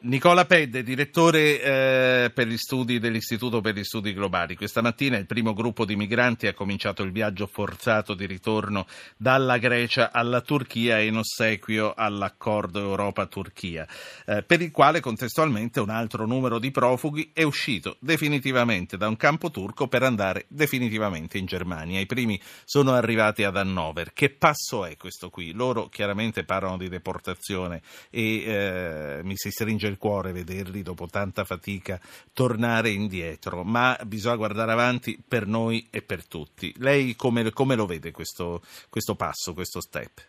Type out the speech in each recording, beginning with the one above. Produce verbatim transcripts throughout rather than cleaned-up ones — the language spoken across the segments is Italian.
Nicola Pedde, direttore eh, per gli studi dell'Istituto per gli Studi Globali. Questa mattina il primo gruppo di migranti ha cominciato il viaggio forzato di ritorno dalla Grecia alla Turchia in ossequio all'accordo Europa-Turchia, eh, per il quale contestualmente un altro numero di profughi è uscito definitivamente da un campo turco per andare definitivamente in Germania. I primi sono arrivati ad Hannover. Che passo è questo qui? Loro chiaramente parlano di deportazione e eh, mi si stringe il cuore vederli dopo tanta fatica tornare indietro, ma bisogna guardare avanti per noi e per tutti. Lei come, come lo vede questo, questo passo, questo step?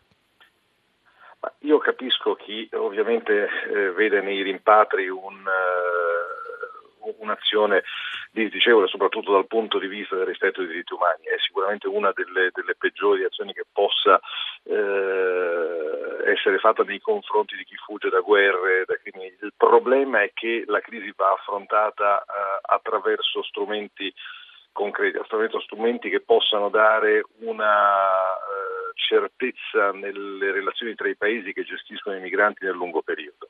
Io capisco chi ovviamente eh, vede nei rimpatri un, uh, un'azione disdicevole, soprattutto dal punto di vista del rispetto dei diritti umani. È sicuramente una delle, delle peggiori azioni che possa eh, essere fatta nei confronti di chi fugge da guerre, da crimini. Il problema è che la crisi va affrontata eh, attraverso strumenti concreti, attraverso strumenti che possano dare una eh, certezza nelle relazioni tra i paesi che gestiscono i migranti nel lungo periodo.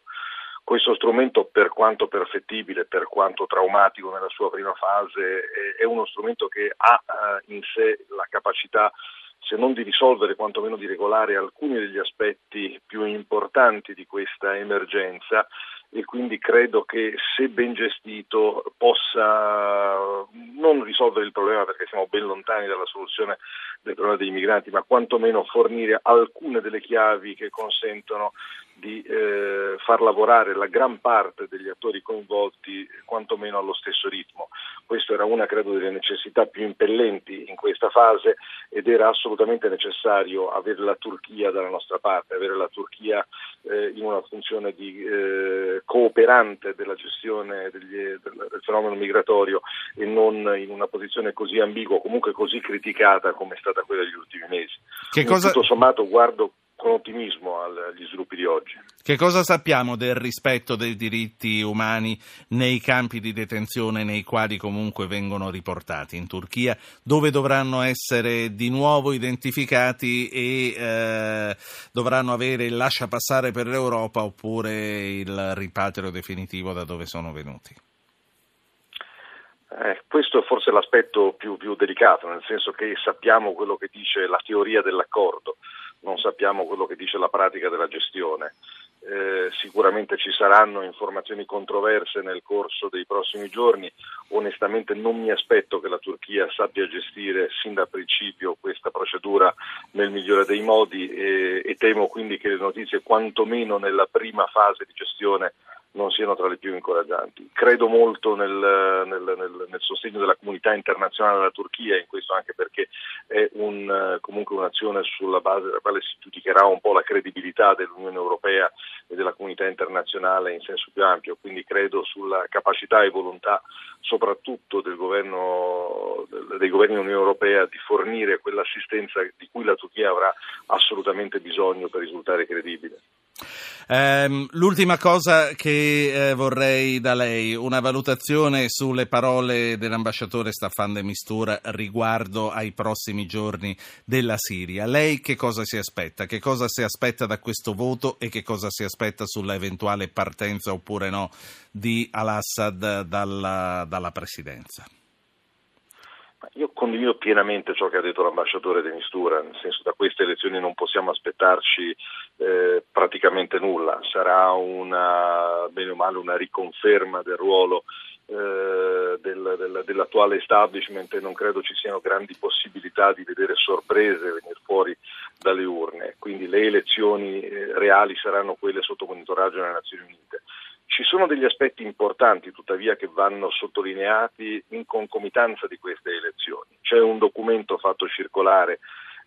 Questo strumento, per quanto perfettibile, per quanto traumatico nella sua prima fase, è uno strumento che ha in sé la capacità, se non di risolvere, quantomeno di regolare alcuni degli aspetti più importanti di questa emergenza, e quindi credo che, se ben gestito, possa non risolvere il problema, perché siamo ben lontani dalla soluzione del problema dei migranti, ma quantomeno fornire alcune delle chiavi che consentono di eh, far lavorare la gran parte degli attori coinvolti quantomeno allo stesso ritmo. Questa era una, credo, delle necessità più impellenti in questa fase, ed era assolutamente necessario avere la Turchia dalla nostra parte, avere la Turchia eh, in una funzione di eh, cooperante della gestione degli, del, del fenomeno migratorio, e non in una posizione così ambigua o comunque così criticata come è stata quella degli ultimi mesi. Che cosa... Tutto sommato guardo con ottimismo agli sviluppi di oggi. Che cosa sappiamo del rispetto dei diritti umani nei campi di detenzione nei quali comunque vengono riportati in Turchia, dove dovranno essere di nuovo identificati e eh, dovranno avere il lascia passare per l'Europa oppure il rimpatrio definitivo da dove sono venuti? Eh, questo è forse l'aspetto più, più delicato, nel senso che sappiamo quello che dice la teoria dell'accordo, non sappiamo quello che dice la pratica della gestione. Eh, sicuramente ci saranno informazioni controverse nel corso dei prossimi giorni. Onestamente non mi aspetto che la Turchia sappia gestire sin da principio questa procedura nel migliore dei modi, e, e temo quindi che le notizie, quantomeno nella prima fase di gestione, non siano tra le più incoraggianti. Credo molto nel, nel, nel, nel sostegno della comunità internazionale della Turchia in questo, anche perché è un, comunque un'azione sulla base della quale si giudicherà un po' la credibilità dell'Unione Europea e della comunità internazionale in senso più ampio. Quindi credo sulla capacità e volontà soprattutto del governo, dei governi dell'Unione Europea, di fornire quell'assistenza di cui la Turchia avrà assolutamente bisogno per risultare credibile. Um, l'ultima cosa che eh, vorrei da lei, una valutazione sulle parole dell'ambasciatore Staffan de Mistura riguardo ai prossimi giorni della Siria. Lei che cosa si aspetta? Che cosa si aspetta da questo voto e che cosa si aspetta sulla eventuale partenza oppure no di al-Assad dalla, dalla presidenza? Io condivido pienamente ciò che ha detto l'ambasciatore De Mistura, nel senso, da queste elezioni non possiamo aspettarci eh, praticamente nulla. Sarà una, bene o male, una riconferma del ruolo eh, del, del, dell'attuale establishment, e non credo ci siano grandi possibilità di vedere sorprese venire fuori dalle urne. Quindi le elezioni eh, reali saranno quelle sotto monitoraggio delle Nazioni Unite. Ci sono degli aspetti importanti, tuttavia, che vanno sottolineati in concomitanza di queste elezioni. C'è un documento fatto circolare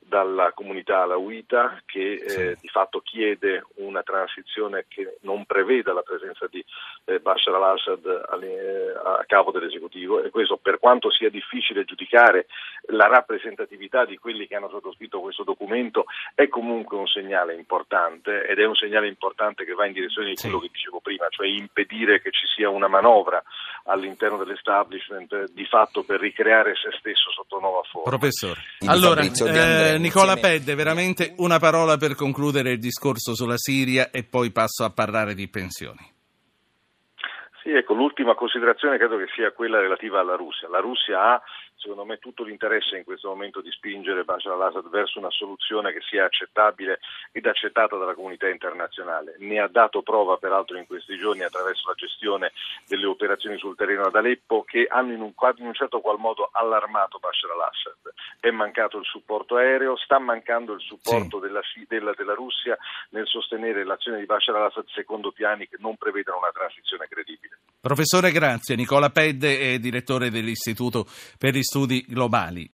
dalla comunità alawita che eh, di fatto chiede una transizione che non preveda la presenza di eh, Bashar al-Assad alle, eh, a capo dell'esecutivo, e questo, per quanto sia difficile giudicare la rappresentatività di quelli che hanno sottoscritto questo documento, è comunque un segnale importante, ed è un segnale importante che va in direzione di quello che dicevo prima, cioè impedire che ci sia una manovra all'interno dell'establishment di fatto per ricreare se stesso sotto nuova forma. Professore, allora, eh, Nicola Pedde, veramente una parola per concludere il discorso sulla Siria, e poi passo a parlare di pensioni. Sì, ecco, l'ultima considerazione credo che sia quella relativa alla Russia. La Russia ha, secondo me, tutto l'interesse in questo momento di spingere Bashar al-Assad verso una soluzione che sia accettabile ed accettata dalla comunità internazionale. Ne ha dato prova, peraltro, in questi giorni attraverso la gestione delle operazioni sul terreno ad Aleppo, che hanno in un, in un certo qual modo allarmato Bashar al-Assad. È mancato il supporto aereo, sta mancando il supporto sì. della, della, della Russia nel sostenere l'azione di Bashar al-Assad secondo piani che non prevedono una transizione credibile. Professore, grazie. Nicola Pedde è direttore dell'Istituto per gli Studi Globali.